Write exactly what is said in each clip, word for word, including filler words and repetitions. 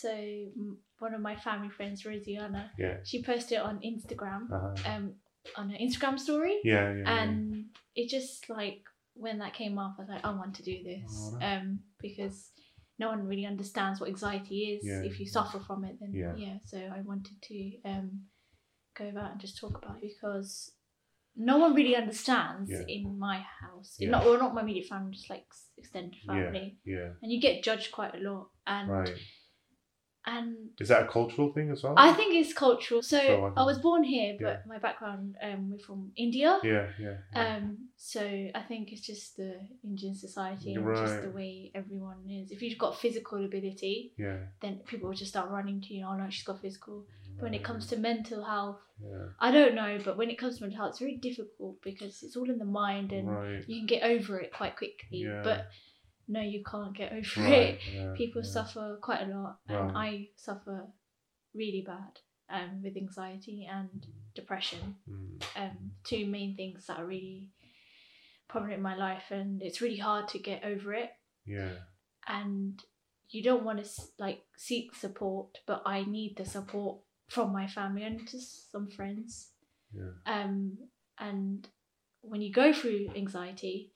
so one of my family friends, Rosiana, yeah. she posted it on Instagram, uh-huh. um, on her Instagram story. Yeah, yeah. And yeah. it just like when that came up, I was like, I want to do this, right. um, because no one really understands what anxiety is. Yeah. If you suffer from it, then yeah. yeah. So I wanted to um, go about and just talk about it because no one really understands yeah. in my house, yeah. not or not my immediate family, just like extended family. Yeah, yeah. And you get judged quite a lot, and right. and is that a cultural thing as well? I think it's cultural. So, so I, I was born here, but yeah. my background, um, we're from India. Yeah, yeah, yeah. Um, so I think it's just the Indian society and right. just the way everyone is. If you've got physical ability, yeah, then people will just start running to you. Oh no, she's got physical. When it comes to mental health, yeah. I don't know, but when it comes to mental health, it's very difficult because it's all in the mind and right. you can get over it quite quickly. Yeah. But no, you can't get over right. it. Yeah. People yeah. suffer quite a lot, right. and I suffer really bad um, with anxiety and depression. Mm. Um, two main things that are really prominent in my life, and it's really hard to get over it. Yeah, and you don't want to like seek support, but I need the support from my family and just some friends. Yeah. Um, and when you go through anxiety,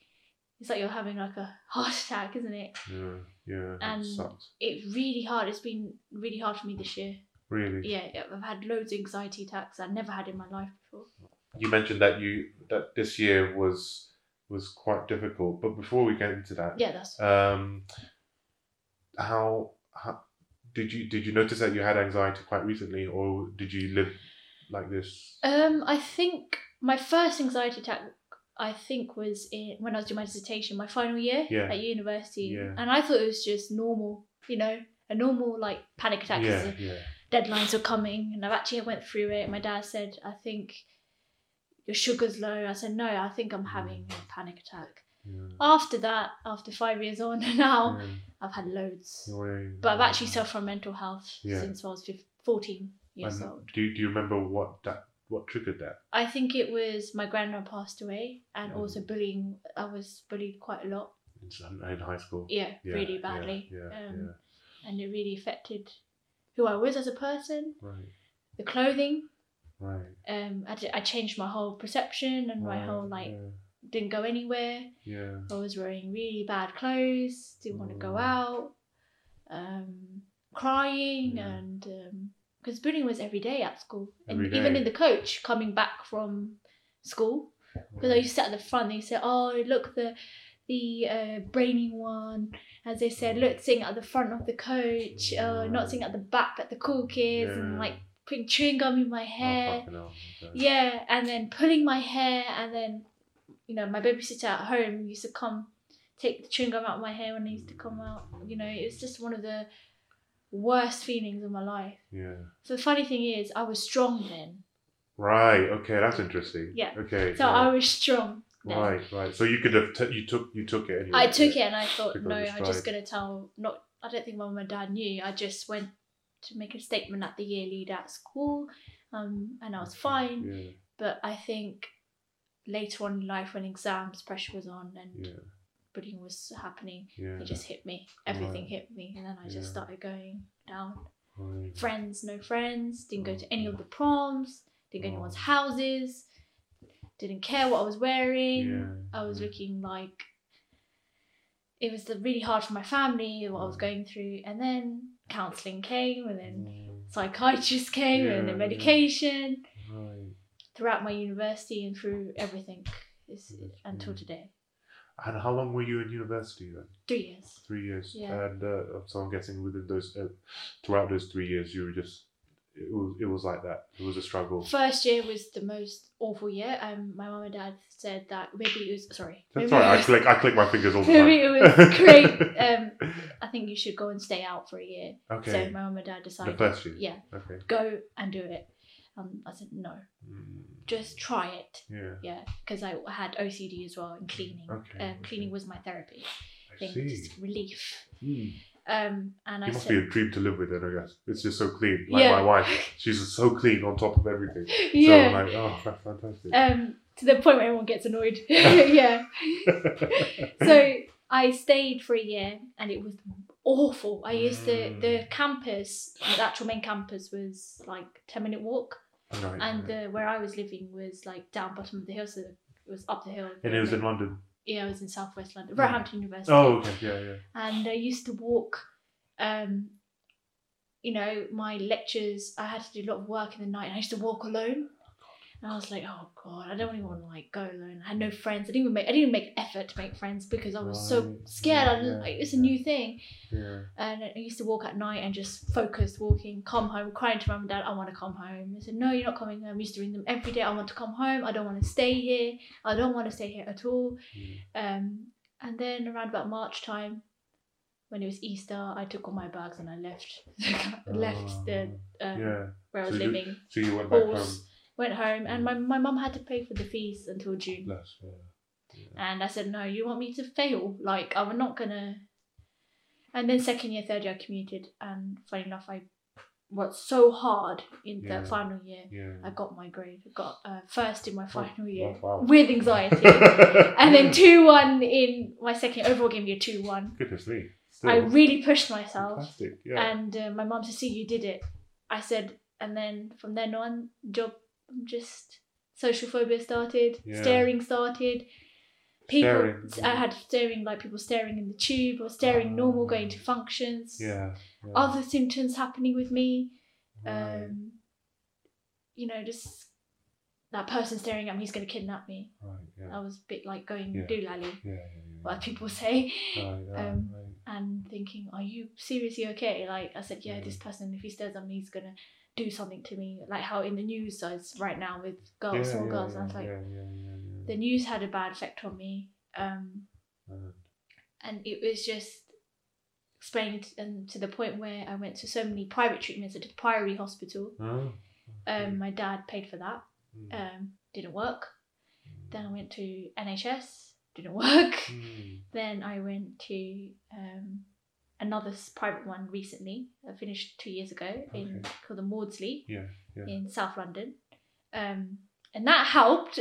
it's like you're having like a heart attack, isn't it? Yeah, yeah. And sucks. It's really hard. It's been really hard for me this year. Really? Yeah, I've had loads of anxiety attacks I've never had in my life before. You mentioned that you that this year was was quite difficult, but before we get into that, yeah, that's um, how how. Did you did you notice that you had anxiety quite recently, or did you live like this? Um, I think my first anxiety attack, I think, was in, when I was doing my dissertation, my final year yeah. at university, yeah. and I thought it was just normal, you know, a normal like panic attack. Yeah, yeah. Deadlines were coming, and I've actually went through it. My dad said, "I think your sugar's low." I said, "No, I think I'm having a panic attack." Yeah. After that, after five years on now, yeah. I've had loads, yeah. but I've actually suffered from mental health yeah. since I was fourteen years and old. Do you, do you remember what that what triggered that? I think it was my grandma passed away, and yeah. also bullying. I was bullied quite a lot in high school. Yeah, yeah really badly, yeah, yeah, um, yeah. and it really affected who I was as a person. Right. The clothing. Right. Um, I, I changed my whole perception and right. my whole like. Yeah. Didn't go anywhere. Yeah. I was wearing really bad clothes. Didn't want to go out. Um, crying yeah. and um, because bullying was every day at school, every and day. Even in the coach coming back from school. Because yeah. I used to sit at the front. They said, "Oh, look the the uh, brainy one." As they said, look, sitting at the front of the coach, yeah. uh, not sitting at the back, but the cool kids yeah. and like putting chewing gum in my hair. Oh, fucking hell. Okay. Yeah, and then pulling my hair, and then. You know, my babysitter at home used to come take the chewing gum out of my hair when I used to come out. You know, it was just one of the worst feelings of my life. Yeah. So the funny thing is, I was strong then. Right. Okay, that's interesting. Yeah. Okay. So yeah. I was strong then. Right. Right. So you could have t- you took you took it. Anyway. I took it, and I thought, no, I'm just gonna tell. Not. I don't think my mum and dad knew. I just went to make a statement at the year lead at school, um, and I was fine. Yeah. But I think. Later on in life, when exams pressure was on and yeah. bullying was happening, yeah. it just hit me. Everything right. hit me, and then I yeah. just started going down. Right. Friends, no friends. Didn't go to any of the proms. Didn't go to anyone's houses. Didn't care what I was wearing. Yeah. I was looking like it was really hard for my family what I was going through. And then counselling came, and then psychiatrists came, yeah. and then medication. Right. Throughout my university and through everything is, until today. And how long were you in university then? Three years. Three years. Yeah. And uh, so I'm guessing within those, uh, throughout those three years, you were just, it was, it was like that. It was a struggle. First year was the most awful year. Um, my mum and dad said that maybe it was, sorry. That's all right. I click, I click my fingers all the time. Maybe it was great. Um, I think you should go and stay out for a year. Okay. So my mum and dad decided. The first year? Yeah. Okay. Go and do it. Um, I said no, mm. just try it. Yeah, yeah, because I had O C D as well and cleaning. Okay, um, cleaning okay. was my therapy thing, I see. Just relief. Mm. Um, and it I must said, be a dream to live with it, I guess. It's just so clean. Like yeah. my wife, she's so clean on top of everything. Yeah. So I'm like, oh, that's fantastic. Um, to the point where everyone gets annoyed. yeah. So I stayed for a year, and it was awful. I used mm. the the campus, the actual main campus was like ten minute walk, right, and right. The, where I was living was like down bottom of the hill, so it was up the hill. And it was in London. Yeah, I was in southwest London, Roehampton University. Oh, okay, yeah, yeah. And I used to walk. Um, you know, my lectures, I had to do a lot of work in the night, and I used to walk alone. And I was like, oh god, I don't even want to like go alone. I had no friends. I didn't even make. I didn't even make an effort to make friends because I was right. so scared. Yeah, I didn't, yeah, it was yeah. a new thing. Yeah. And I used to walk at night and just focused walking. Come home, crying to mum and dad. I want to come home. They said, no, you're not coming home. I used to ring them every day. I want to come home. I don't want to stay here. I don't want to stay here at all. Yeah. Um, and then around about March time, when it was Easter, I took all my bags and I left. left oh, the um, yeah. where I was so living. You, so you went back home. Went home, and my my mum had to pay for the fees until June. That's fair. Yeah. And I said, no, you want me to fail? Like, I'm not gonna. And then second year, third year, I commuted, and funny enough, I worked so hard in yeah. that final year. Yeah. I got my grade. I got uh, first in my final oh, year wow. with anxiety, and then two one in my second overall game year, two one. Goodness me! Still. I really pushed myself. Fantastic. Yeah. And uh, my mum said, "See, you did it." I said, and then from then on, job. Just social phobia started, yeah. staring started. People, staring. I had staring, like people staring in the tube or staring oh. normal, going to functions. Yeah, yeah. Other symptoms happening with me. Right. Um, you know, just that person staring at me, he's going to kidnap me. Right, yeah. I was a bit like going yeah. doolally, yeah, yeah, yeah. what people say. Right, yeah, um, right. And thinking, are you seriously okay? Like I said, yeah, yeah. this person, if he stares at me, he's going to do something to me, like how in the news is right now with girls, small yeah, yeah, girls. Yeah, and I was like, yeah, yeah, yeah, yeah. the news had a bad effect on me, um, mm. and it was just explained, and to the point where I went to so many private treatments at the Priory Hospital. Oh, okay. Um, my dad paid for that, mm. um, didn't work. Mm. Then I went to N H S, didn't work. Mm. Then I went to um. another private one recently. I finished two years ago in okay. called the Maudsley yeah, yeah. in South London, um, and that helped.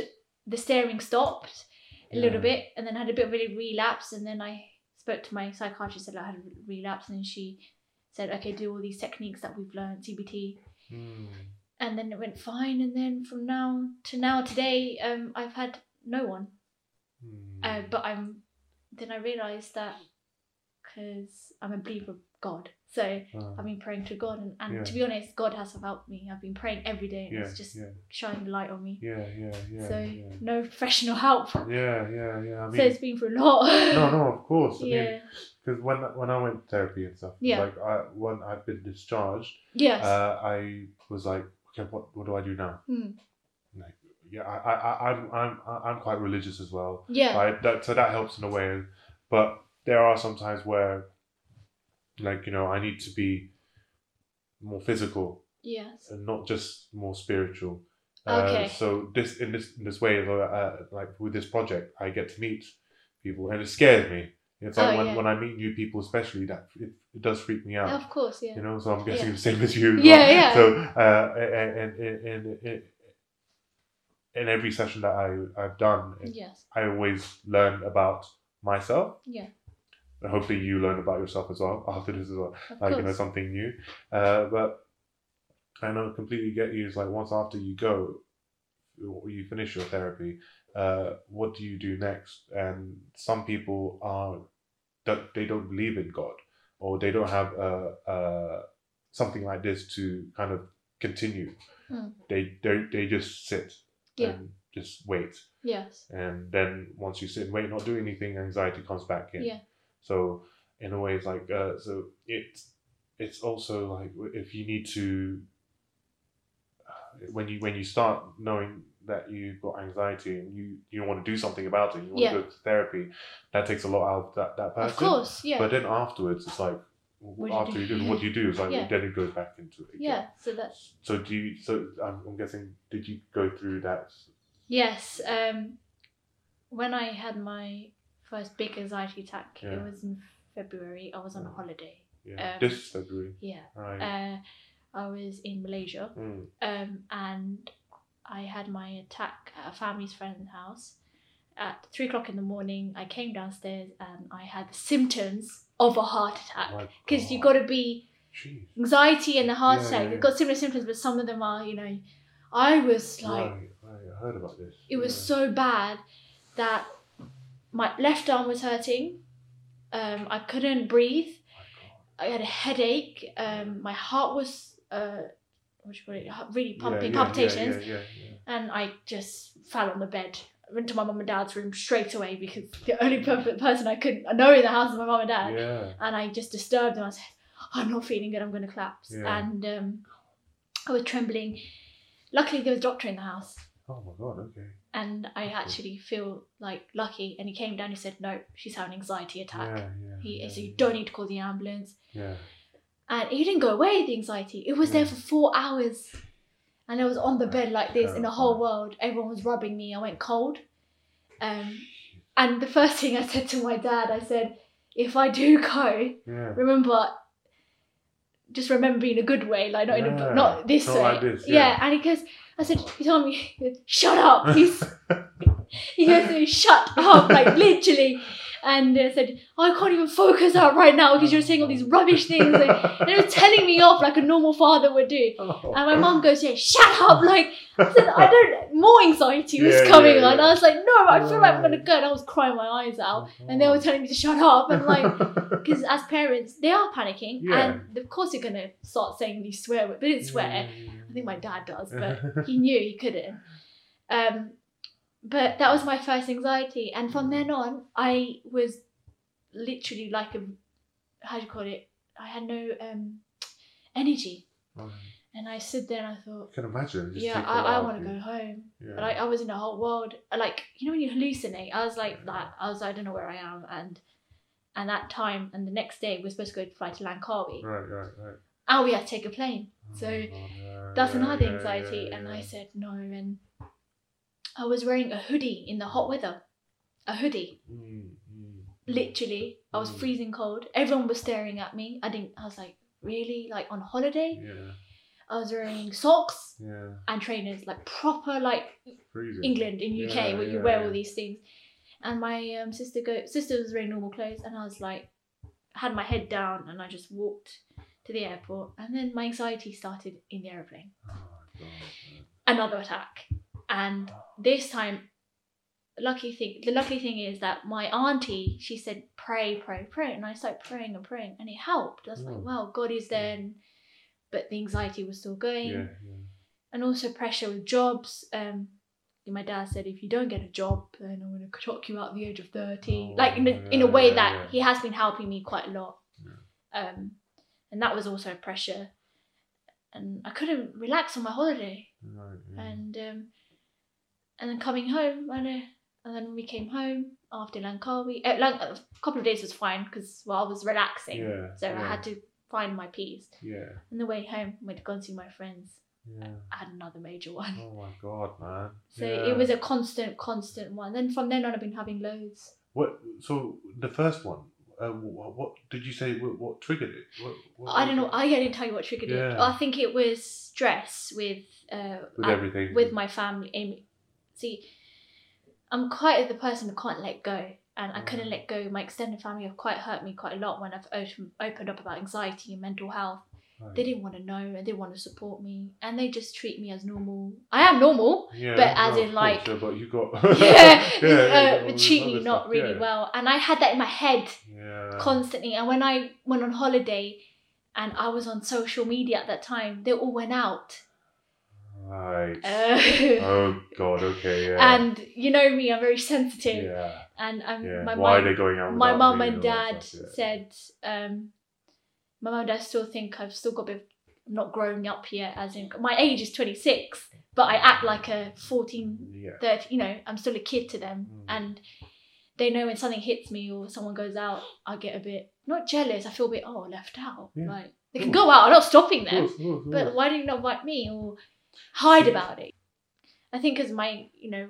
The staring stopped a yeah. little bit, and then I had a bit of a relapse. And then I spoke to my psychiatrist, said I had a relapse, and she said, "Okay, do all these techniques that we've learned, C B T." Mm. And then it went fine. And then from now to now today, um, I've had no one. Mm. Uh, but I'm then I realised that. Because I'm a believer of God, so oh. I've been praying to God, and, and yeah. to be honest, God has helped me. I've been praying every day, and yeah, it's just yeah. shining light on me. Yeah, yeah, yeah. So yeah. no professional help. Yeah, yeah, yeah. I mean, so it's been for a lot. no, no, of course. I yeah. Because when when I went to therapy and stuff, yeah. like I when I've been discharged, yes, uh, I was like, okay, what what do I do now? Mm. Like, yeah, I I I'm I'm I'm quite religious as well. Yeah. I, that, so that helps in a way, but. There are some times where, like, you know, I need to be more physical, yes, and not just more spiritual. Okay. Uh, so this in this in this way, uh, like with this project, I get to meet people, and it scares me. It's like oh, when, yeah. when I meet new people, especially that it, it does freak me out. Of course, yeah. You know, so I'm guessing yeah. the same as you. As yeah, well. yeah. So, uh, and and and. and in every session that I I've done, yes. I always learn about myself. Yeah. Hopefully you learn about yourself as well after this as well, of like course. You know, something new. Uh, but I know completely get you. It's like once after you go, you finish your therapy. Uh, what do you do next? And some people are that they don't believe in God, or they don't have a, a something like this to kind of continue. Mm. They don't. They just sit. Yeah. And just wait. Yes. And then once you sit and wait, not do anything, anxiety comes back in. Yeah. So in a way, it's like uh, so it's it's also like if you need to uh, when you when you start knowing that you've got anxiety and you you want to do something about it, you want yeah. to go to therapy. That takes a lot out of that, that person. Of course, yeah. But then afterwards, it's like what after you do, you do what do you do? It's like yeah. then it goes back into it. Again. Yeah. So that's. So do you? So I'm, I'm guessing. Did you go through that? Yes. Um, when I had my. First big anxiety attack. Yeah. It was in February. I was on a holiday. Yeah, um, this February. Yeah, right. uh, I was in Malaysia, mm. um, and I had my attack at a family's friend's house at three o'clock in the morning. I came downstairs and I had the symptoms of a heart attack, because you've got to be Jeez. Anxiety and the heart yeah, attack. Yeah, yeah. They've got similar symptoms, but some of them are, you know, I was like, right, right. I heard about this. It yeah. was so bad that my left arm was hurting. Um, I couldn't breathe. I had a headache. Um, my heart was uh, what do you call it? Really pumping, yeah, yeah, palpitations, yeah, yeah, yeah, yeah. and I just fell on the bed. I went to my mum and dad's room straight away, because the only person I could know in the house was my mum and dad. Yeah. And I just disturbed them. I said, I'm not feeling good, I'm going to collapse. Yeah. And um, I was trembling. Luckily, there was a doctor in the house. Oh my God, okay. And I That's actually cool. feel like lucky. And he came down and he said, no, she's had an anxiety attack. Yeah, yeah, he yeah, So you yeah. don't need to call the ambulance. Yeah. And it didn't go away, the anxiety. It was yeah. there for four hours. And I was on the bed like this, in the whole world. Everyone was rubbing me. I went cold. Um, and the first thing I said to my dad, I said, if I do go, yeah. remember, just remember in a good way, like not yeah. in a, not this way. Like this, yeah. yeah. And he goes, I said, he told me, he goes, shut up. He's, he goes, shut up, like literally. And I said, I can't even focus out right now because you're saying all these rubbish things. And, and it was telling me off like a normal father would do. Oh. And my mum goes, yeah, shut up. Like, I said, I don't, more anxiety was yeah, coming yeah, on. Yeah. I was like, no, I feel like I'm going to go. And I was crying my eyes out. Oh. And they were telling me to shut up. And like, because as parents, they are panicking. Yeah. And of course, you're going to start saying these swear words. But they didn't swear. Yeah. I think my dad does, but he knew he couldn't. Um, But that was my first anxiety. And from then on, I was literally like a, how do you call it? I had no um, energy. Right. And I stood there and I thought, I can imagine. Yeah, I, I want to go home. Yeah. Like, I was in a whole world. Like, you know when you hallucinate? I was like yeah. that. I was like, I don't know where I am. And and that time and the next day, we were supposed to go fly to Langkawi. Right, right, right. And we had to take a plane. So oh, yeah, that's yeah, another yeah, anxiety. Yeah, yeah, and yeah. I said no. And I was wearing a hoodie in the hot weather. A hoodie. Mm, mm, Literally. I was mm. freezing cold. Everyone was staring at me. I didn't, I was like, really? Like on holiday? Yeah. I was wearing socks yeah. and trainers, like proper, like freezing. England in U K yeah, where yeah, you wear yeah. all these things. And my um, sister go sister was wearing normal clothes, and I was like, had my head down, and I just walked to the airport. And then my anxiety started in the aeroplane. Oh, God. Another attack. And this time, lucky thing, the lucky thing is that my auntie, she said, pray, pray, pray. And I started praying and praying, and it helped. I was yeah. like, well, God is there. And, but the anxiety was still going. Yeah, yeah. And also pressure with jobs. Um, my dad said, if you don't get a job, then I'm going to chalk you out at the age of thirty. Oh, like in a, yeah, in a way yeah, that yeah. he has been helping me quite a lot. Yeah. Um, and that was also pressure. And I couldn't relax on my holiday. Right, yeah. And... Um, And then coming home, I know. And then we came home after Langkawi. Uh, like, a couple of days was fine because well, I was relaxing, yeah, so yeah. I had to find my peace. Yeah. On the way home, we'd gone to see my friends. Yeah. I had another major one. Oh my God, man! So yeah. it was a constant, constant one. Then from then on, I've been having loads. What? So the first one. Uh, what, what did you say? What, what triggered it? What, what I don't know. I didn't tell you what triggered yeah. it. I think it was stress with. Uh, with everything. I, with my family. In, See, I'm quite the person who can't let go, and I couldn't let go. My extended family have quite hurt me quite a lot when I've open, opened up about anxiety and mental health. Right. They didn't want to know, and they didn't want to support me, and they just treat me as normal. I am normal, yeah, but as no, in like, sure, but you got yeah, yeah, uh, yeah treat me not stuff. really yeah. well. And I had that in my head yeah. constantly. And when I went on holiday, and I was on social media at that time, they all went out. Right. Uh, oh God. Okay. Yeah. And you know me, I'm very sensitive. Yeah. And I'm. Yeah. My Why mom, are they going out? My mum and dad stuff, yeah. said, um, "My mum and dad still think I've still got a bit. Of, I'm not growing up yet. As in, my age is twenty-six, but I act like a fourteen, yeah. thirty. You know, I'm still a kid to them, mm. and they know when something hits me or someone goes out, I get a bit not jealous. I feel a bit oh left out. Yeah. Like they can Ooh. go out. I'm not stopping them. Ooh, ooh, ooh. But why do you not invite me or hide about it? I think as my, you know,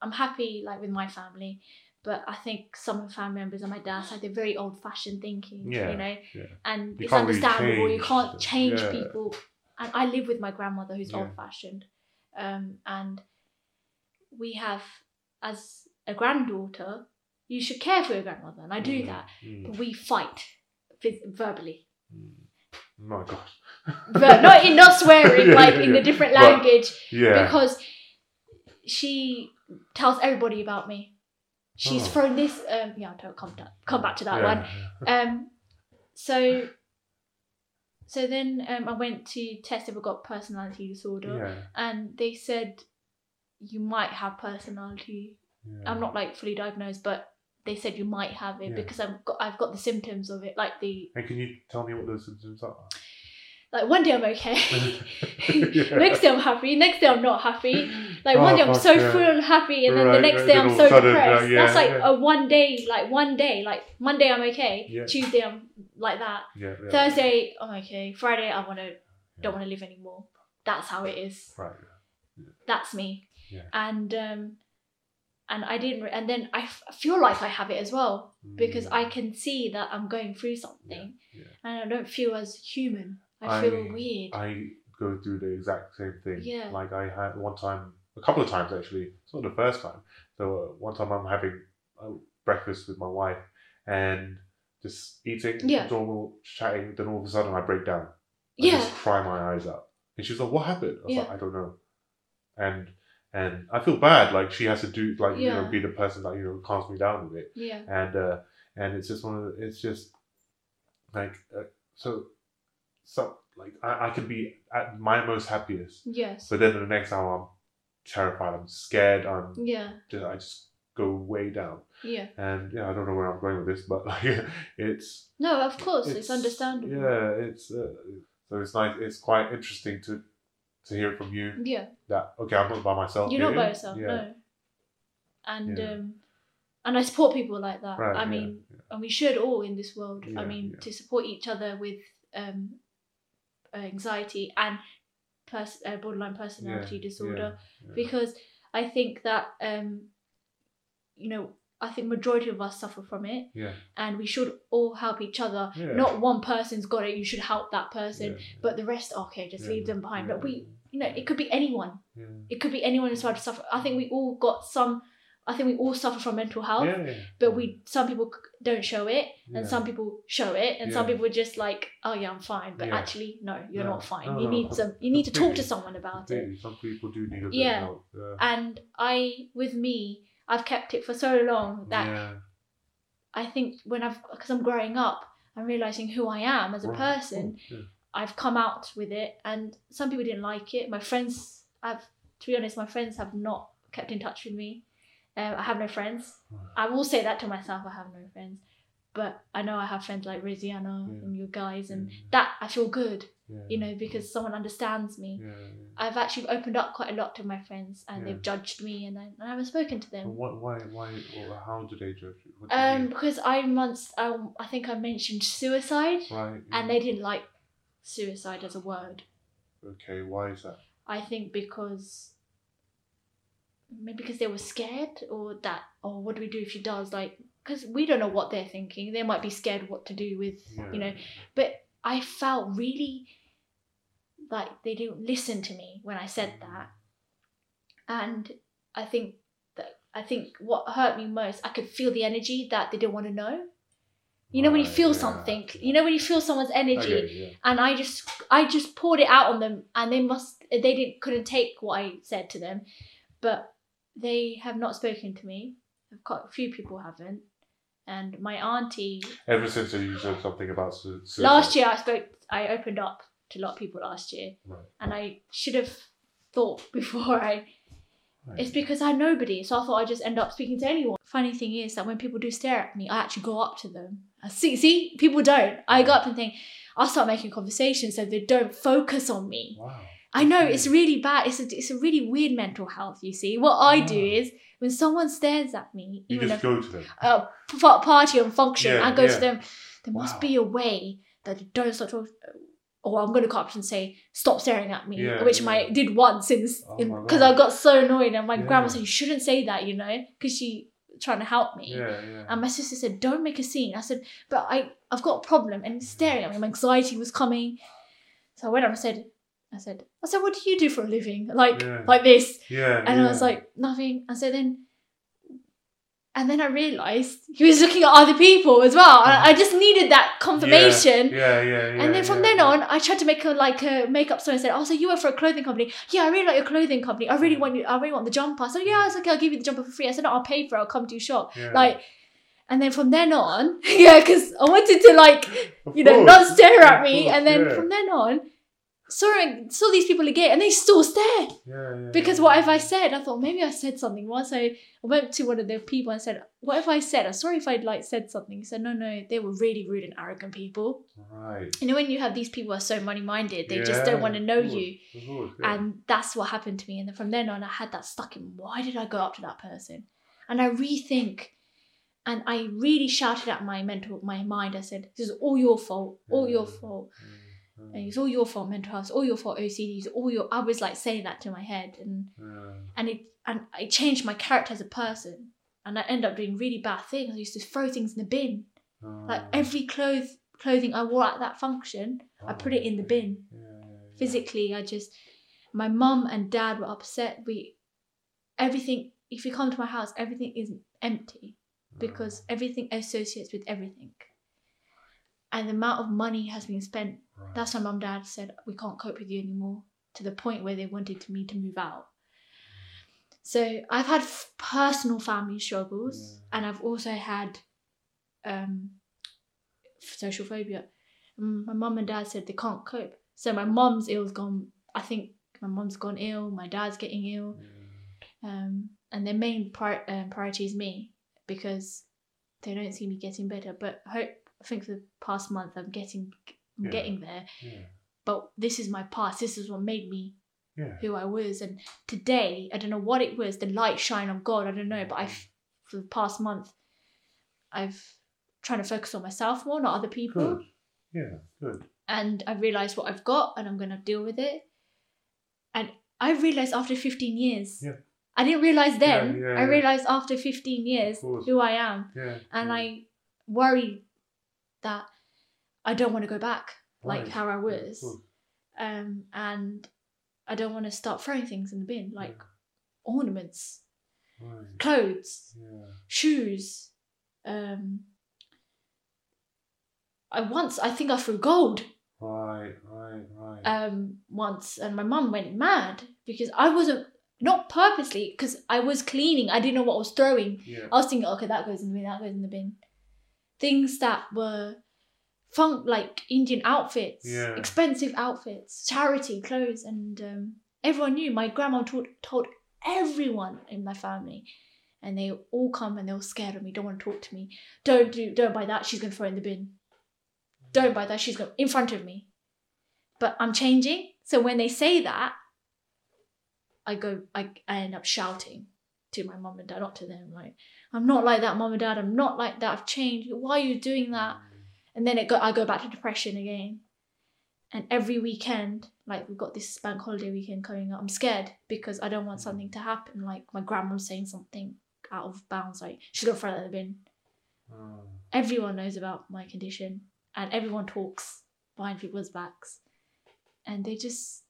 I'm happy like with my family, but I think some of the family members on my dad's side, they're very old-fashioned thinking, yeah, you know, yeah. and you it's understandable. Really you can't change yeah. people. And I live with my grandmother who's yeah. old-fashioned, um, and we have as a granddaughter, you should care for your grandmother, and I do mm. that. Mm. But we fight verbally. Mm. My gosh. But not in not swearing, yeah, like yeah, in yeah. a different language. Right. Yeah. Because she tells everybody about me. She's oh. thrown this. Um, yeah, I'll come to, come back to that yeah. one. Um, so, so then um, I went to test if I got personality disorder, yeah. and they said you might have personality. Yeah. I'm not like fully diagnosed, but they said you might have it yeah. because I've got I've got the symptoms of it, like the. And can you tell me what those symptoms are? Like one day I'm okay, yeah. next day I'm happy, next day I'm not happy. Like oh, one day I'm so yeah. full and happy, and then right, the next right, day I'm so sudden, depressed. Right, yeah, That's like yeah. a one day, like one day, like Monday I'm okay, yeah. Tuesday I'm like that, yeah, yeah, Thursday yeah. I'm okay, Friday I wanna don't yeah. wanna live anymore. That's how it is. Right. Yeah. That's me. Yeah. And um, and I didn't, re- and then I f- feel like I have it as well mm. because I can see that I'm going through something, yeah. Yeah. and I don't feel as human. I feel I, weird. I go through the exact same thing. Yeah. Like I had one time, a couple of times actually. It's not the first time. So uh, one time I'm having uh, breakfast with my wife and just eating, yeah. normal, chatting. Then all of a sudden I break down. I yeah. just cry my eyes out. And she's like, "What happened?" I was yeah. like, "I don't know." And and I feel bad. Like she has to do, like yeah. you know, be the person that you know calms me down with it. Yeah. And uh, and it's just one of the, it's just like uh, so. So like I, I can be at my most happiest. Yes. But then the next hour I'm terrified. I'm scared. I'm yeah. Just, I just go way down. Yeah. And yeah, I don't know where I'm going with this, but like it's no, of course, it's, it's understandable. Yeah, it's uh, so it's nice. It's quite interesting to to hear it from you. Yeah. That okay, I'm not by myself. You're here. Not by yourself. Yeah. No. And yeah. um, and I support people like that. Right, I yeah, mean, yeah. and we should all in this world. Yeah, I mean, yeah. to support each other with um. anxiety and pers- uh, borderline personality yeah, disorder yeah, yeah. because I think that um you know I think majority of us suffer from it yeah. and we should all help each other yeah. not one person's got it you should help that person yeah, yeah. but the rest okay just yeah, leave them behind yeah, but we you know it could be anyone yeah. it could be anyone who's hard to suffer. I think we all got some I think we all suffer from mental health yeah, yeah. but we some people don't show it and yeah. some people show it and yeah. some people are just like oh yeah I'm fine but yeah. actually no you're no. not fine no, you no, need no. some you need to talk to someone about it. Some people do need a bit yeah. of help yeah. and I with me I've kept it for so long that yeah. I think when I've because I'm growing up I'm realising who I am as a right. person oh, yeah. I've come out with it and some people didn't like it. My friends I've to be honest my friends have not kept in touch with me. Um, I have no friends. I will say that to myself, I have no friends. But I know I have friends like Rosiana yeah. and you guys and yeah. that I feel good, yeah. you know, because someone understands me. Yeah, yeah. I've actually opened up quite a lot to my friends and yeah. they've judged me and I, and I haven't spoken to them. What, why, why, or how do they judge you? What do um, you because I once, I, I think I mentioned suicide right, yeah. and they didn't like suicide as a word. Okay, why is that? I think because... maybe because they were scared or that or what do we do if she does like because we don't know what they're thinking. They might be scared what to do with yeah. you know but I felt really like they didn't listen to me when I said that and I think that I think what hurt me most I could feel the energy that they didn't want to know you know right, when you feel yeah. something you know when you feel someone's energy okay, yeah. and I just I just poured it out on them and they must they didn't couldn't take what I said to them but they have not spoken to me. Quite a few people haven't. And my auntie... Ever since you said something about suicide. Last year I spoke... I opened up to a lot of people last year. Right. And I should have thought before I... Right. It's because I had nobody. So I thought I'd just end up speaking to anyone. Funny thing is that when people do stare at me, I actually go up to them. I see, see, people don't. I go up and think, I'll start making conversations so they don't focus on me. Wow. I know, it's really bad. It's a, it's a really weird mental health, you see. What I do is, when someone stares at me... You even just a, go to them. A party and function, yeah, I go yeah. to them. There wow. must be a way that they don't start talking... Or I'm going to go up and say, stop staring at me. Yeah, which yeah. I did once, because oh I got so annoyed. And my yeah. grandma said, you shouldn't say that, you know? Because she trying to help me. Yeah, yeah. And my sister said, don't make a scene. I said, but I, I've got a problem. And staring at me, my anxiety was coming. So I went up and said... I said, I said, what do you do for a living? Like, yeah. like this. Yeah. And yeah. I was like, nothing. And so then And then I realised he was looking at other people as well. I just needed that confirmation. Yeah, yeah, yeah. yeah and then from yeah, then on, yeah. I tried to make a like a makeup store and said, "Oh, so you work for a clothing company? Yeah, I really like your clothing company. I really want you. I really want the jumper. So yeah, I was like, I'll give you the jumper for free. I said, no, I'll pay for it. I'll come to your shop. Yeah. Like, and then from then on, yeah, because I wanted to like, you know, not stare at me. And then yeah. from then on, saw saw these people again, and they still stare. Yeah, yeah, because yeah. what if I said? I thought maybe I said something once. I, I went to one of the people and said, "What if I said? I'm sorry if I like said something." He said, "No, no, they were really rude and arrogant people." Right. You know, when you have these people who are so money minded, they yeah, just don't want to know of course, you. Of course, yeah. And that's what happened to me. And then from then on, I had that stuck in. Why did I go up to that person? And I rethink. And I really shouted at my mental, my mind. I said, "This is all your fault. All yeah, your fault." Yeah. And it's all your fault, mental health. It's all your fault, O C D. It's all your. I was like saying that to my head, and yeah. and it and it changed my character as a person. And I ended up doing really bad things. I used to throw things in the bin, oh. like every clothes clothing I wore at that function, oh. I put it in the bin. Yeah, yeah. Physically, I just. My mum and dad were upset. We, everything. If you come to my house, everything is empty, because everything associates with everything. And the amount of money has been spent. Right. That's when mum and dad said, we can't cope with you anymore, to the point where they wanted me to move out. So I've had f- personal family struggles, yeah. and I've also had um, social phobia. My mum and dad said they can't cope. So my mum's ill's gone. I think my mum's gone ill. My dad's getting ill. Yeah. Um, and their main pri- uh, priority is me, because they don't see me getting better. But I hope, I think for the past month I'm getting I'm yeah. getting there yeah. but this is my past, this is what made me yeah. who I was, and today I don't know what it was, the light shine of God, I don't know, but I for the past month I've trying to focus on myself more, not other people. Good. Yeah, good. And I realised what I've got and I'm going to deal with it. And I realised after fifteen years yeah. I didn't realise then yeah, yeah, I realised yeah. after fifteen years who I am yeah, and yeah. I worried that I don't want to go back like right. how I was yeah, um, and I don't want to start throwing things in the bin, like yeah. ornaments, right. clothes, yeah. shoes. Um, I once, I think I threw gold. Right, right, right. Um, once, and my mum went mad because I wasn't, not purposely, because I was cleaning. I didn't know what I was throwing. Yeah. I was thinking, okay, that goes in the bin, that goes in the bin. Things that were fun, like Indian outfits, yeah. expensive outfits, charity clothes, and um, everyone knew. My grandma told, told everyone in my family, and they all come and they were scared of me. Don't want to talk to me. Don't do. Don't buy that. She's gonna throw it in the bin. Don't buy that. She's gonna in front of me. But I'm changing. So when they say that, I go. I, I end up shouting to my mum and dad, not to them. Like, I'm not like that, mum and dad. I'm not like that. I've changed. Why are you doing that? And then it go, I go back to depression again. And every weekend, like we've got this bank holiday weekend coming up, I'm scared because I don't want something to happen. Like my grandma saying something out of bounds, like she's gonna throw it in the bin. Oh. Everyone knows about my condition, and everyone talks behind people's backs, and they just,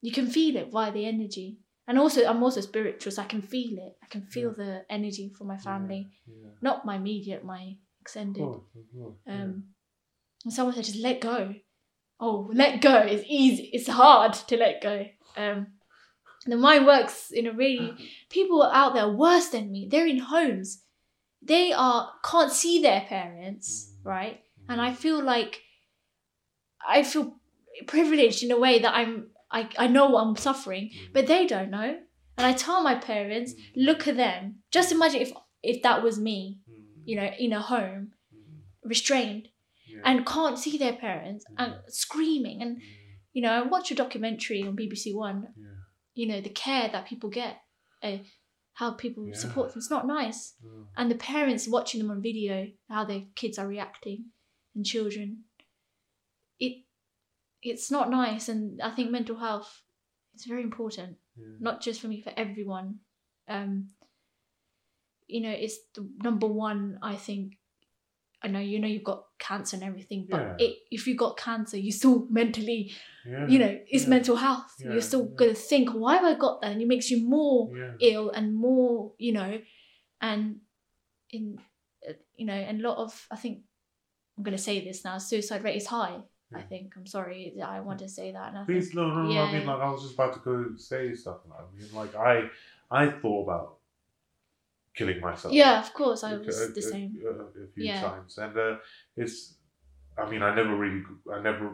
you can feel it via the energy. And also, I'm also spiritual, so I can feel it. I can feel yeah. the energy from my family, yeah. Yeah. not my immediate, my extended. Of course, of course. Um, yeah. And someone said, just let go. Oh, let go is easy. It's hard to let go. Um, the mind works in a really. People out there are worse than me. They're in homes. They are can't see their parents, mm. right? Mm. And I feel like I feel privileged in a way that I'm. I, I know what I'm suffering, but they don't know. And I tell my parents, look at them. Just imagine if if that was me, you know, in a home, restrained, yeah. and can't see their parents, yeah. and screaming. And, you know, I watched a documentary on B B C One, yeah. you know, the care that people get, uh, how people yeah. support them. It's not nice. Yeah. And the parents watching them on video, how their kids are reacting, and children. It. It's not nice, and I think mental health is very important, yeah. not just for me, for everyone. Um, you know, it's the number one, I think. I know, you know, you've got cancer and everything, but yeah. it, if you've got cancer, you still mentally, yeah. you know, it's yeah. mental health. Yeah. You're still yeah. going to think, why have I got that? And it makes you more yeah. ill and more, you know, and in, you know, and a lot of, I think, I'm going to say this now, suicide rate is high. Yeah. I think, I'm sorry, I want to say that. And I Please, think, no, no, no, yeah. I mean, like, I was just about to go say stuff. And I mean, like, I, I thought about killing myself. Yeah, of course, I was a, the same. A, a few yeah. times. And uh, it's, I mean, I never really, I never,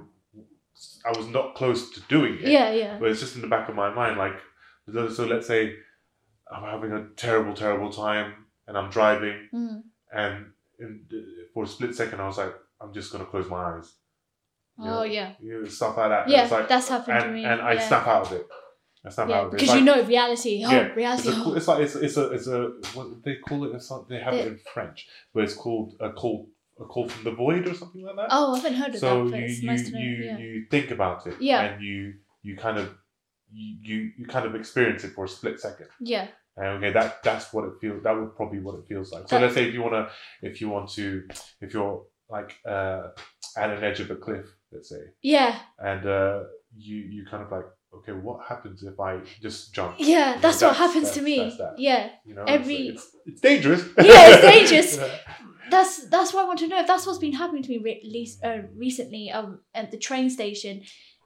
I was not close to doing it. Yeah, yeah. But it's just in the back of my mind, like, so let's say I'm having a terrible, terrible time and I'm driving mm. and in, for a split second I was like, I'm just going to close my eyes. You oh, know, yeah. You know, stuff like that. Yeah, like, that's happened and, to me. And yeah. I snap out of it. I snap yeah, out of it. Because like, you know reality. Oh, yeah, reality. It's, a, it's like, it's, it's a, it's a, what they call it, it's like, they have it, it in French, but it's called a call a call from the void or something like that. Oh, I haven't heard of so that. So you, you, nice you, yeah. you think about it yeah. and you, you kind of, You, you kind of experience it for a split second. Yeah. And okay, that that's what it feels. That would probably what it feels like. So that, let's say if you wanna, if you want to, if you're like uh, at an edge of a cliff, let's say. Yeah. And uh, you you kind of like, okay, what happens if I just jump? Yeah, that's, that's what happens that's, to me. That's that. Yeah. You know, every it's, it's, it's dangerous. Yeah, it's dangerous. yeah. That's that's what I want to know. If that's what's been happening to me re- least, uh, recently. Um, at the train station.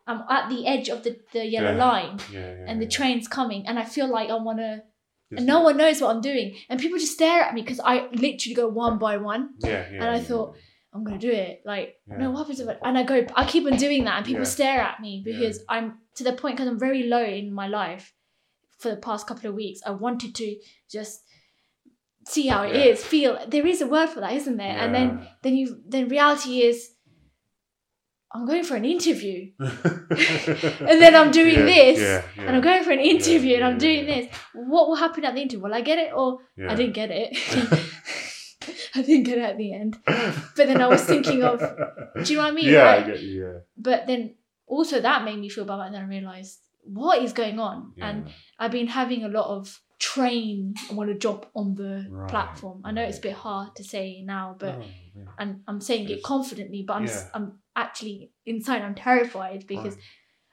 I'm at the edge of the, the yellow yeah. line yeah, yeah, and the yeah. train's coming and I feel like I want to, and no one knows what I'm doing. And people just stare at me because I literally go one by one. Yeah, yeah, and I yeah. thought, I'm going to do it. Like, yeah. no, what happens if I, and I go, I keep on doing that and people yeah. stare at me because yeah. I'm to the point because I'm very low in my life for the past couple of weeks. I wanted to just see how it yeah. is, feel, there is a word for that, isn't there? Yeah. And then, then you, then reality is, I'm going for an interview and then I'm doing yeah, this yeah, yeah. and I'm going for an interview yeah, and I'm yeah, doing yeah. this. What will happen at the interview? Will I get it or yeah. I didn't get it? I didn't get it at the end. But then I was thinking of, do you know what I mean? Yeah, like, I get you, yeah. But then also that made me feel bad and then I realised what is going on? Yeah. And I've been having a lot of train, I want to jump on the right, platform. I know right. it's a bit hard to say now, but oh, yeah. and I'm saying it's, it confidently, but I'm yeah. I'm actually inside I'm terrified because right.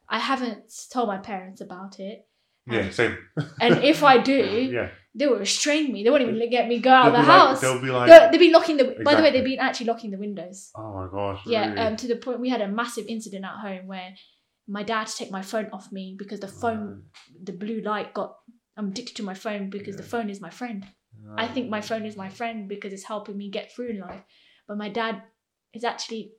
I haven't told my parents about it. And, yeah, same. and if I do, yeah. they will restrain me. They won't even let me go out of the house. Like, they'll be like they'll, they'll be locking the exactly. by the way, they've been actually locking the windows. Oh my gosh. Yeah, really? um to the point we had a massive incident at home where my dad had to take my phone off me because the phone right. the blue light got I'm addicted to my phone because yeah. the phone is my friend. No. I think my phone is my friend because it's helping me get through in life. But my dad is actually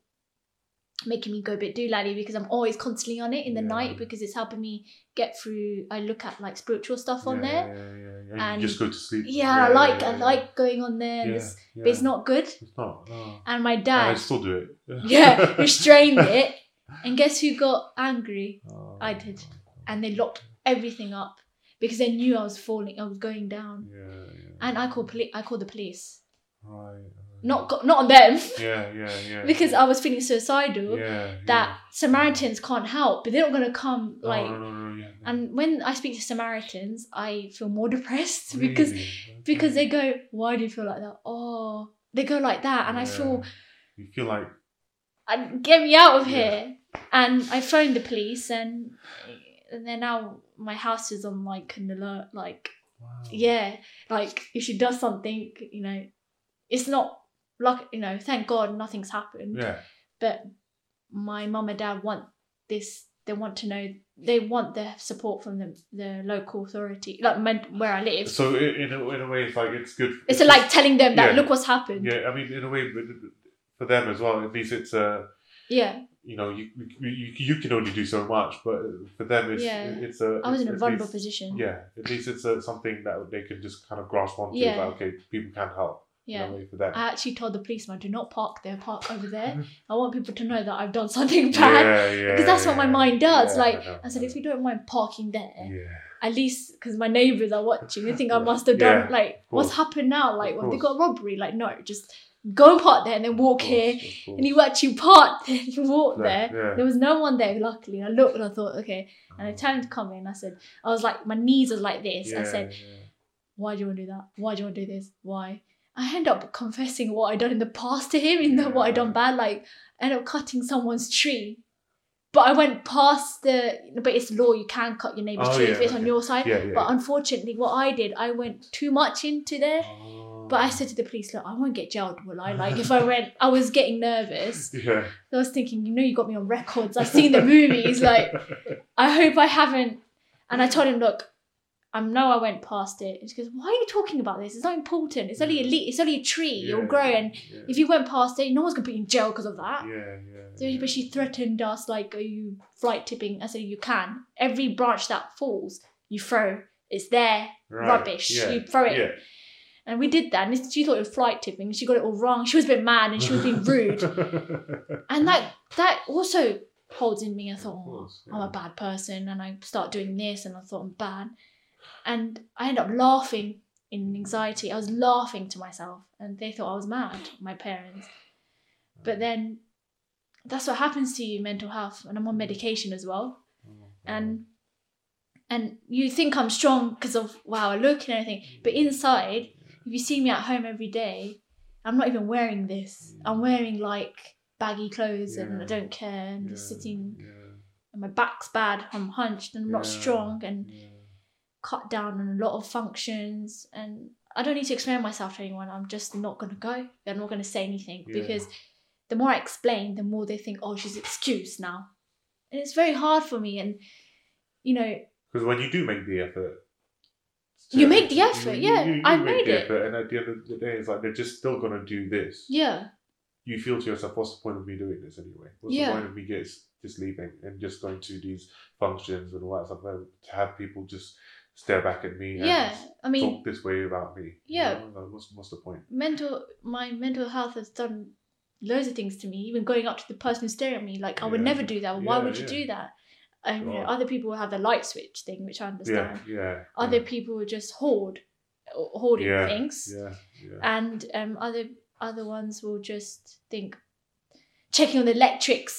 making me go a bit doolally because I'm always constantly on it in the yeah. night because it's helping me get through. I look at like spiritual stuff on yeah, there. Yeah, yeah, yeah. And you just go to sleep. Yeah, yeah I like yeah, I yeah. like going on there. Yeah, this, yeah. But it's not good. It's not. No. And my dad. And I still do it. yeah, restrained it. And guess who got angry? Oh, I did. Oh, oh. And they locked everything up. Because they knew I was falling, I was going down, yeah, yeah. and I called poli- I called the police. Right, right. Not go- not on them. Yeah, yeah, yeah. because yeah. I was feeling suicidal. Yeah, that yeah. Samaritans can't help, but they're not gonna come. Like, oh, no, no, no, yeah, yeah. and when I speak to Samaritans, I feel more depressed really? because because okay. they go, "Why do you feel like that?" Oh, they go like that, and yeah. I feel. You feel like. And get me out of yeah. here, and I phoned the police, and and they're now. My house is on like an alert, like wow. yeah, like if she does something, you know, it's not like you know, thank God nothing's happened. Yeah. But my mum and dad want this. They want to know. They want the support from the the local authority, like where I live. So in a, in a way, it's like it's good. It's, it's like telling them that yeah. look what's happened. Yeah, I mean, in a way, for them as well. At least it's a. Uh... Yeah. You know, you, you you can only do so much, but for them, it's yeah. it's a. I was in a vulnerable least, position. Yeah, at least it's a, something that they can just kind of grasp onto. Yeah. Like, okay, people can help. Yeah. You know, for them. I actually told the policeman, "Do not park there. Park over there. I want people to know that I've done something bad." Yeah, yeah, because that's yeah, what my mind does. Yeah, like I, I said, if you don't mind parking there, yeah. at least because my neighbors are watching, they think I must have done yeah, like what's happened now. Like well, they got a robbery. Like no, just. Go park there and then walk course, here and you actually parked there and you walked yeah, there yeah. there was no one there luckily. I looked and I thought okay and I turned to come in. I said I was like my knees was like this yeah, I said yeah. why do you want to do that why do you want to do this why I end up confessing what I done in the past to him in yeah. the what I done bad like I end up cutting someone's tree but I went past the but it's law you can cut your neighbour's oh, tree yeah, if it's okay. on your side yeah, yeah, but yeah. unfortunately what I did I went too much into there oh. But I said to the police, look, I won't get jailed, will I? Like, if I went, I was getting nervous. Yeah. I was thinking, you know, you got me on records. I've seen the movies. Like, I hope I haven't. And I told him, look, I know I went past it. And she goes, why are you talking about this? It's not important. It's only a le- It's only a tree. Yeah, it'll grow. And yeah. if you went past it, no one's going to put you in jail because of that. Yeah, yeah, so, yeah. But she threatened us, like, are you flight tipping? I said, you can. Every branch that falls, you throw. It's there. Right. Rubbish. Yeah. You throw it. Yeah. And we did that. And she thought it was flight tipping. She got it all wrong. She was a bit mad and she was being rude. And that that also holds in me. I thought, course, yeah. I'm a bad person. And I start doing this and I thought, I'm bad. And I ended up laughing in anxiety. I was laughing to myself and they thought I was mad, my parents. But then that's what happens to you, mental health. And I'm on medication as well. And and you think I'm strong because of wow, I look and everything. But inside, if you see me at home every day, I'm not even wearing this. I'm wearing like baggy clothes yeah. and I don't care. I'm yeah. just sitting yeah. and my back's bad. I'm hunched and I'm yeah. not strong. And. Yeah. Cut down on a lot of functions, and I don't need to explain myself to anyone. I'm just not going to go. They're not going to say anything yeah. because the more I explain, the more they think, oh, she's excused now. And it's very hard for me. And, you know... Because when you do make the effort... To, you make the effort, you, yeah. You, you, you I made the effort, it. And at the end of the day, it's like, they're just still going to do this. Yeah. You feel to yourself, what's the point of me doing this anyway? What's yeah. the point of me just, just leaving and just going to these functions and all that stuff? And to have people just... stare back at me and yeah, I mean, talk this way about me. Yeah. You know, what's, what's the point? Mental, my mental health has done loads of things to me, even going up to the person staring at me, like, yeah. I would never do that. Why yeah, would you yeah. do that? And you know, other people will have the light switch thing, which I understand. Yeah, yeah. Other yeah. people will just hoard, hoarding yeah, things. Yeah, yeah. And um, other, other ones will just think, checking on the electrics,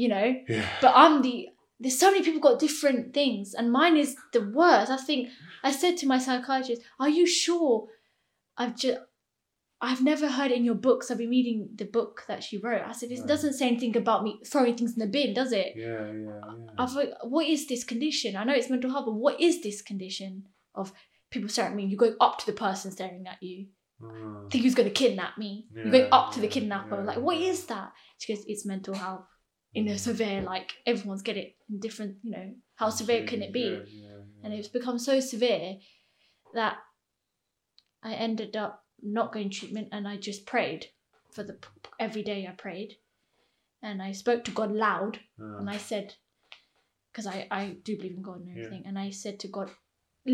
you know. Yeah. But I'm the... There's so many people got different things and mine is the worst. I think I said to my psychiatrist, are you sure? I've just, I've never heard it in your books. I've been reading the book that she wrote. I said, it right. doesn't say anything about me throwing things in the bin, does it? Yeah, yeah, yeah. I thought, what is this condition? I know it's mental health, but what is this condition of people staring at me? You're going up to the person staring at you. Mm. Think who's going to kidnap me. Yeah, you're going up to yeah, the kidnapper. Yeah. Like, what is that? She goes, it's mental health. In a severe, like, everyone's get it in different, you know, how severe can it be? Yeah, yeah, yeah. And it's become so severe that I ended up not going to treatment and I just prayed for the, every day I prayed. And I spoke to God loud uh, and I said, because I, I do believe in God and everything. Yeah. And I said to God,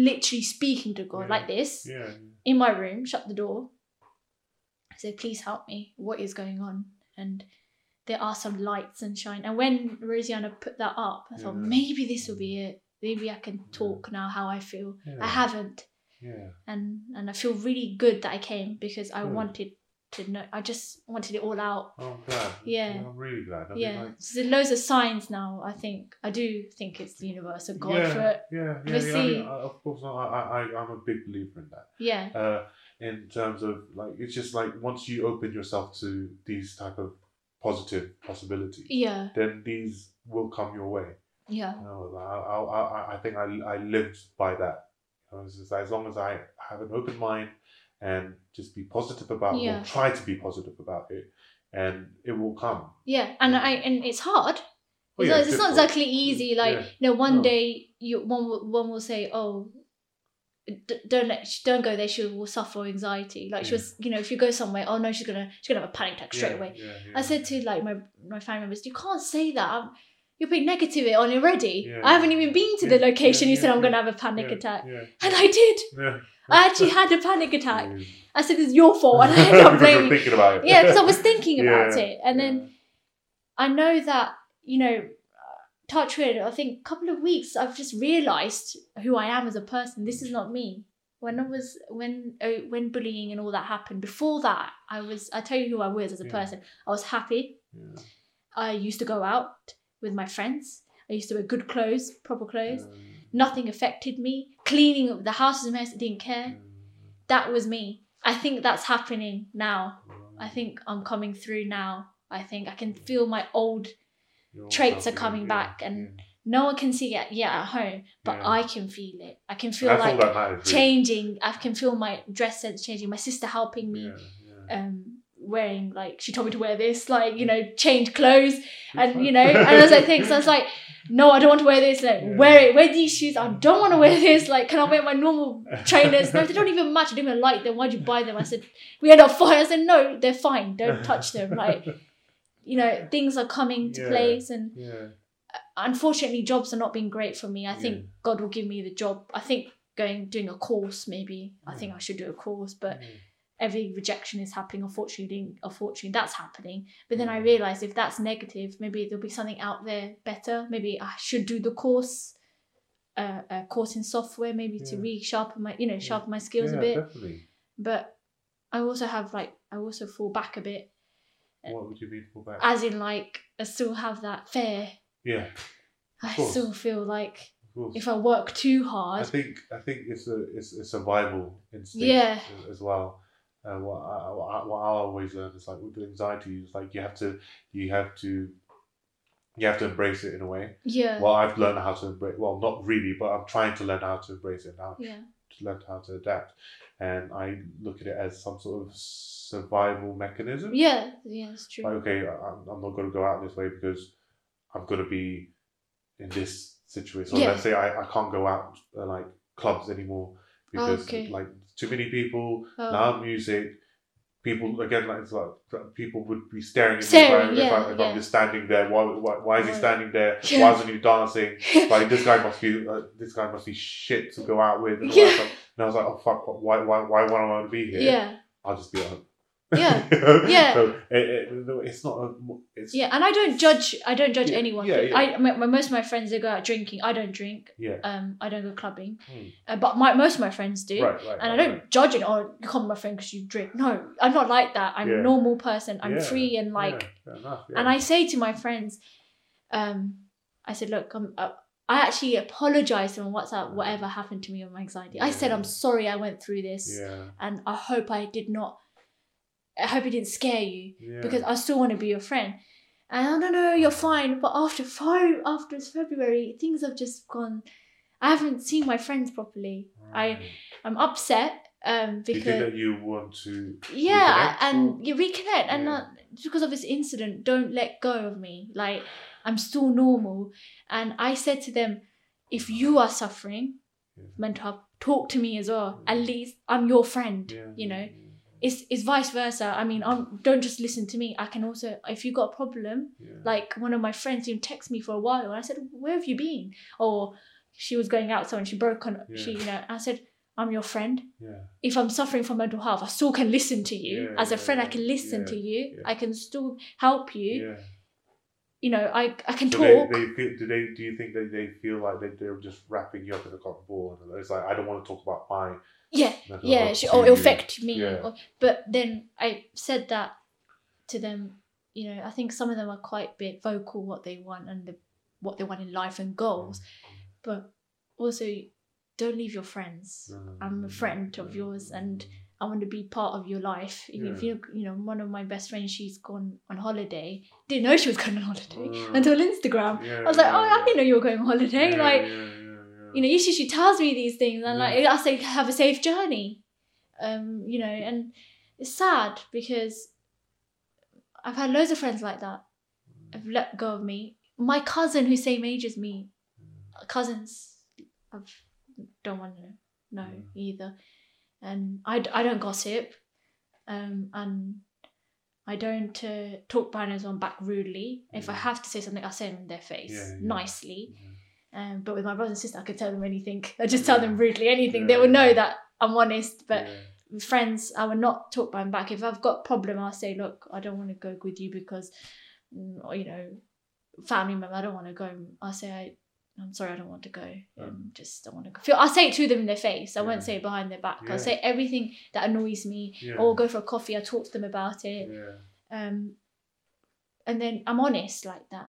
literally speaking to God yeah, like this, yeah. in my room, shut the door. I said, please help me. What is going on? And there are some lights and shine. And when Rosiana put that up, I yeah. thought, maybe this will be it. Maybe I can talk yeah. now how I feel. Yeah. I haven't. Yeah. And and I feel really good that I came because I yeah. wanted to know. I just wanted it all out. Oh, I'm glad. Yeah. yeah I'm really glad. I yeah. Like... So there's loads of signs now, I think. I do think it's the universe of God yeah. for it. Yeah. yeah, yeah. I mean, I, of course, I, I, I'm a big believer in that. Yeah. Uh, in terms of, like, it's just like once you open yourself to these type of positive possibilities, yeah. then these will come your way. Yeah. You know, I, I, I think I, I lived by that. You know, just, as long as I have an open mind and just be positive about it, yeah. or try to be positive about it, and it will come. Yeah, and yeah. I and it's hard. Well, it's, yeah, not, it's not exactly easy. Like yeah. you know, one no. day you one will, one will say, "Oh, D- don't let don't go there. She will suffer anxiety. Like yeah. she was, you know, if you go somewhere, oh no, she's gonna she's gonna have a panic attack straight yeah, away." Yeah, yeah. I said to like my my family members, you can't say that. I'm, you're being negative on already. Yeah. I haven't even been to yeah, the location. Yeah, you said yeah, I'm yeah, gonna have a panic yeah, attack, yeah, yeah. and I did. Yeah. I actually had a panic attack. Yeah. I said it's your fault, and I ended up blaming. Thinking about it. Yeah, because I was thinking about yeah, it, and yeah. then I know that you know. Touch wood, I think a couple of weeks I've just realised who I am as a person. This is not me. When I was when oh, when bullying and all that happened, before that I was I tell you who I was as a yeah. person. I was happy. Yeah. I used to go out with my friends. I used to wear good clothes, proper clothes. Yeah. Nothing affected me. Cleaning up the house was a mess, I didn't care. Yeah. That was me. I think that's happening now. Yeah. I think I'm coming through now. I think I can feel my old Your traits are coming yeah, back and yeah. no one can see it yet at home, but yeah. I can feel it. I can feel I like feel like changing. I can feel my dress sense changing. My sister helping me, yeah, yeah. um, wearing, like, she told me to wear this, like, you know, change clothes. And, you know, and I was like, thanks. I was like, no, I don't want to wear this. Like, yeah. wear it. Wear these shoes. I don't want to wear this. Like, can I wear my normal trainers? No, they don't even match. I don't even like them. Why'd you buy them? I said, we end up fine. I said, no, they're fine. Don't touch them. Like, you know, things are coming to yeah. place and... Yeah. Unfortunately, jobs are not being great for me. I yeah. think God will give me the job. I think going doing a course maybe. Yeah. I think I should do a course, but yeah. every rejection is happening. Unfortunately, unfortunately, that's happening. But then yeah. I realised if that's negative, maybe there'll be something out there better. Maybe I should do the course, uh, a course in software, maybe yeah. to really sharpen my, you know, sharpen yeah. my skills yeah, a bit. Definitely. But I also have like I also fall back a bit. What would you mean fall back? As in, like, I still have that fear. Yeah, I still feel like if I work too hard, I think I think it's a it's a survival instinct yeah. as well. Uh, what I what I always learn is, like, with anxiety, it's like you have to you have to you have to embrace it in a way. Yeah. Well, I've learned how to embrace. Well, not really, but I'm trying to learn how to embrace it now. Yeah. To learn how to adapt, and I look at it as some sort of survival mechanism. Yeah, yeah, that's true. Like, okay, I'm I'm not going to go out this way because I'm going to be in this situation. So yeah. let's say I, I can't go out uh, like clubs anymore because oh, okay. like too many people, oh. loud music. People, again, like, it's like people would be staring at staring, me if, I, yeah, if yeah. I'm just standing there. Why why, why is he standing there? Yeah. Why isn't he dancing? Like, this guy must be uh, this guy must be shit to go out with. And, yeah. all that stuff. And I was like, oh fuck, why why why why am I to be here? Yeah. I'll just be at home. Yeah, you know? yeah. So it, it, it's not. A, it's yeah, and I don't judge. I don't judge yeah, anyone. Yeah, yeah. I my, my, most of my friends, they go out drinking. I don't drink. Yeah. Um, I don't go clubbing. Hmm. Uh, but my most of my friends do, right, right, and right, I don't right. judge it. Or you can't be my friend because you drink. No, I'm not like that. I'm yeah. a normal person. I'm yeah. free and like. Yeah, fair enough, yeah. And I say to my friends, um, I said, look, I'm. Uh, I actually apologized on WhatsApp. Whatever happened to me with my anxiety, yeah. I said I'm sorry. I went through this, yeah. and I hope I did not. I hope it didn't scare you yeah. because I still want to be your friend. And oh, no, no, you're fine. But after five, after February, things have just gone. I haven't seen my friends properly. Right. I, I'm upset um, because you, that you want to yeah, reconnect, and or? you reconnect, and yeah. not, because of this incident, don't let go of me. Like, I'm still normal. And I said to them, if you are suffering, yeah. mental, talk to me as well. Yeah. At least I'm your friend. Yeah. You know. Yeah. It's, it's vice versa. I mean, I'm, don't just listen to me. I can also, if you've got a problem, yeah. like one of my friends who texted me for a while, and I said, where have you been? Or she was going out, so and she broke on, yeah. she, you know, I said, I'm your friend. Yeah. If I'm suffering from mental health, I still can listen to you. Yeah, As a yeah, friend, I can listen yeah, to you. Yeah. I can still help you. Yeah. You know, I I can so talk. They, they feel, do they? Do you think that they feel like they, they're just wrapping you up in a cotton ball? And it's like, I don't want to talk about my... Yeah, yeah, she, or it'll affect me. Yeah. Or, but then I said that to them, you know, I think some of them are quite bit vocal what they want and the, what they want in life and goals. But also, don't leave your friends. I'm a friend of yours and I want to be part of your life. If yeah. you, you know, one of my best friends, she's gone on holiday. Didn't know she was going on holiday uh, until Instagram. Yeah, I was like, yeah, oh, yeah. I didn't know you were going on holiday. Yeah, like. Yeah. You know, usually she tells me these things and like I say, have a safe journey. Um, you know, and it's sad because I've had loads of friends like that. Have let go of me. My cousin who's same age as me, cousins I've don't want to know yeah. either. And I, I don't gossip. Um, and I don't uh, talk banners on back rudely. Yeah. If I have to say something, I'll say it in their face yeah, yeah. nicely. Yeah. Um, but with my brother and sister, I could tell them anything. I just tell yeah. them rudely anything. Yeah. They would know that I'm honest. But yeah. with friends, I would not talk behind back. If I've got a problem, I'll say, look, I don't want to go with you because, or, you know, family member, I don't want to go. I'll say, I, I'm sorry, I don't want to go. Um, um, just don't want to go. Feel, I'll say it to them in their face. I yeah. won't say it behind their back. Yeah. I'll say everything that annoys me. Yeah. Or I'll go for a coffee. I'll talk to them about it. Yeah. Um, and then I'm honest like that.